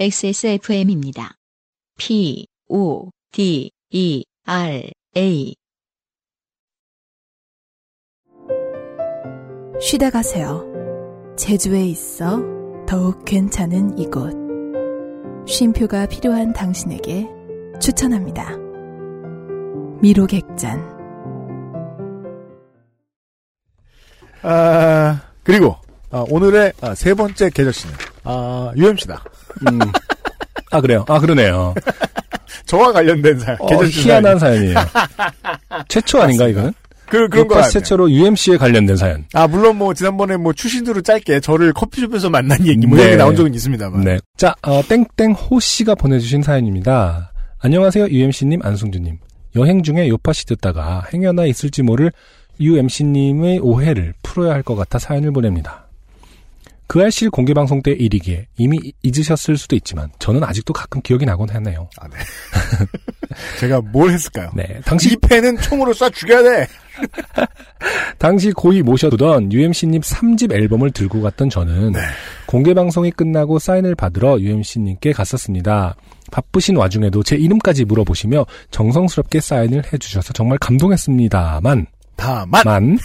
XSFM입니다. PODERA. 쉬다 가세요. 제주에 있어 더욱 괜찮은 이곳. 쉼표가 필요한 당신에게 추천합니다. 미로객잔. 그리고 오늘의 세 번째 계절씨는 UMC다. 아 그래요? 아 그러네요. 저와 관련된 사연. 희한한 사연이에요. 최초 아닌가 이거는? 그런 거 같아요. 최초로 UMC에 관련된 사연. 아 물론 뭐 지난번에 뭐 추신으로 짧게 저를 커피숍에서 만난 얘기 뭐 이런 게 나온 적은 있습니다만. 네. 자 땡땡호 씨가 보내주신 사연입니다. 안녕하세요 UMC님 안승주님. 여행 중에 요팟시 듣다가 행여나 있을지 모를 UMC님의 오해를 풀어야 할 것 같아 사연을 보냅니다. 그 알실 공개방송 때 일이기에 이미 잊으셨을 수도 있지만 저는 아직도 가끔 기억이 나곤 하네요. 아, 네. 제가 뭘 했을까요? 네, 당시 이 패는 총으로 쏴 죽여야 돼. 당시 고이 모셔두던 UMC님 3집 앨범을 들고 갔던 저는 네. 공개방송이 끝나고 사인을 받으러 UMC님께 갔었습니다. 바쁘신 와중에도 제 이름까지 물어보시며 정성스럽게 사인을 해주셔서 정말 감동했습니다만 다만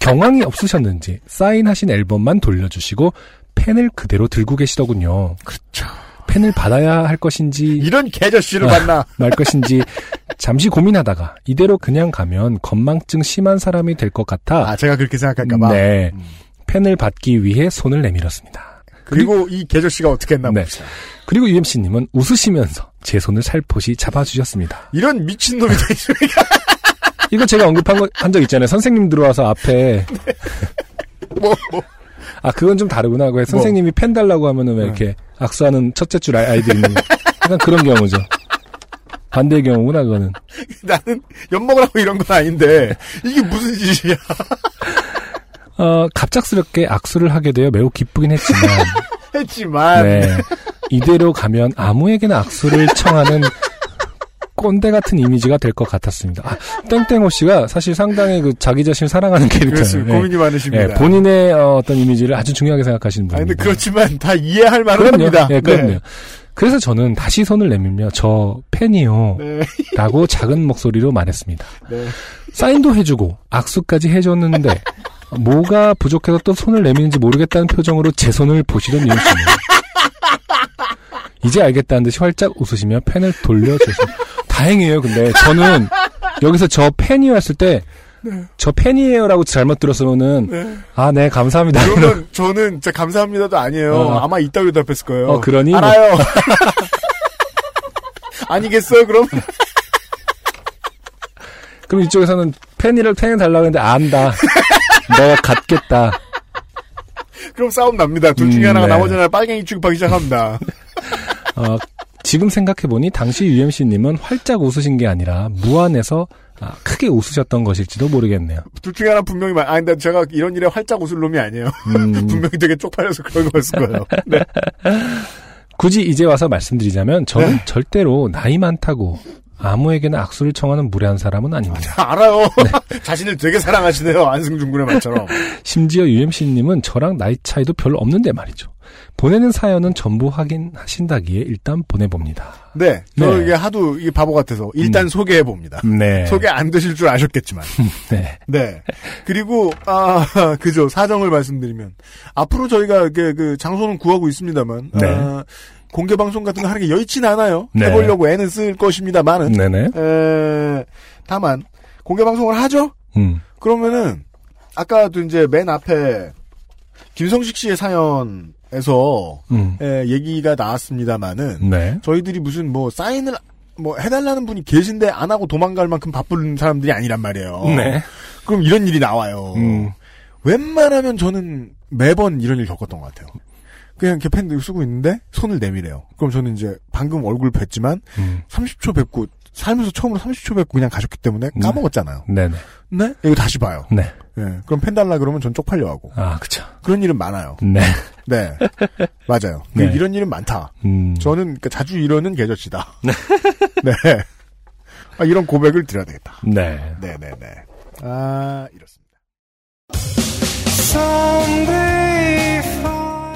경황이 없으셨는지 사인하신 앨범만 돌려주시고 펜을 그대로 들고 계시더군요. 그렇죠. 펜을 받아야 할 것인지 이런 개저씨를 만나 말 것인지 잠시 고민하다가 이대로 그냥 가면 건망증 심한 사람이 될 것 같아. 아 제가 그렇게 생각할까봐. 네. 펜을 받기 위해 손을 내밀었습니다. 그리고 이 개저씨가 어떻게 했나 봅시다. 네. 그리고 UMC님은 웃으시면서 제 손을 살포시 잡아주셨습니다. 이런 미친놈이 다 있으니까. 이거 제가 언급한 거, 한 적 있잖아요. 선생님 들어와서 앞에. 네. 아, 그건 좀 다르구나. 하고 선생님이 펜 달라고 하면은 왜 이렇게 악수하는 첫째 줄 아이들 있는. 약간 그런 경우죠. 반대의 경우구나, 그거는. 나는 엿먹으라고 이런 건 아닌데. 이게 무슨 짓이야. 갑작스럽게 악수를 하게 되어 매우 기쁘긴 했지만. 네. 이대로 가면 아무에게나 악수를 청하는 꼰대 같은 이미지가 될 것 같았습니다. 아, 땡땡호 씨가 사실 상당히 그 자기 자신을 사랑하는 캐릭터예요. 네. 고민이 많으십니다. 네, 본인의 어떤 이미지를 아주 중요하게 생각하시는 분입니다. 근데 그렇지만 다 이해할 만합니다. 네, 그럼요. 네. 그래서 저는 다시 손을 내밀며 저 팬이요 네. 라고 작은 목소리로 말했습니다. 네. 사인도 해주고 악수까지 해줬는데 뭐가 부족해서 또 손을 내미는지 모르겠다는 표정으로 제 손을 보시던 이유 씨입니다. 이제 알겠다는 듯이 활짝 웃으시며 펜을 돌려주셨습니다. 다행이에요. 근데 저는 여기서 저 팬이요 했을 때 저 팬이에요라고 잘못 들었으면은 아, 네 감사합니다. 그러면 저는 진짜 감사합니다도 아니에요. 아마 이따위로 답했을 거예요. 그러니 알아요. 뭐. 아니겠어요? 그럼 이쪽에서는 팬을 달라고 했는데 안다. 내가 갖겠다. 그럼 싸움 납니다. 둘 중에 하나가 나머지 하나 빨갱이 취급하기 시작합니다. 지금 생각해보니 당시 UMC님은 활짝 웃으신 게 아니라 무안해서 크게 웃으셨던 것일지도 모르겠네요. 둘 중에 하나 분명히 근데 제가 이런 일에 활짝 웃을 놈이 아니에요. 분명히 되게 쪽팔려서 그런 거였을 거예요. 네. 굳이 이제 와서 말씀드리자면 저는 네? 절대로 나이 많다고 아무에게나 악수를 청하는 무례한 사람은 아닙니다. 알아요. 네. 자신을 되게 사랑하시네요. 안승준 군의 말처럼. 심지어 UMC님은 저랑 나이 차이도 별로 없는데 말이죠. 보내는 사연은 전부 확인하신다기에 일단 보내봅니다. 네. 저 이게 하도 이게 바보 같아서 일단 소개해봅니다. 네. 소개 안 되실 줄 아셨겠지만. 네. 네. 그리고, 그죠. 사정을 말씀드리면. 앞으로 저희가 그 장소는 구하고 있습니다만. 네. 공개방송 같은 거 하는 게 여의치 않아요. 네. 해보려고 애는 쓸 것입니다만은. 네네. 다만, 공개방송을 하죠? 그러면은, 아까도 이제 맨 앞에 김성식 씨의 사연에서 얘기가 나왔습니다만은. 네. 저희들이 무슨 사인을 해달라는 분이 계신데 안 하고 도망갈 만큼 바쁜 사람들이 아니란 말이에요. 네. 그럼 이런 일이 나와요. 웬만하면 저는 매번 이런 일 겪었던 것 같아요. 그냥 이렇게 펜을 쓰고 있는데 손을 내밀어요. 그럼 저는 이제 방금 얼굴 뵀지만 30초 뵙고 살면서 처음으로 30초 뵙고 그냥 가셨기 때문에 까먹었잖아요. 네네. 네? 이거 다시 봐요. 네. 네. 그럼 펜 달라 그러면 전 쪽팔려하고. 아, 그쵸. 그런 일은 많아요. 네. 네. 맞아요. 네. 이런 일은 많다. 저는 그러니까 자주 이러는 계절치다. 네. 아, 이런 고백을 드려야 되겠다. 네. 네네네. 아, 이렇습니다.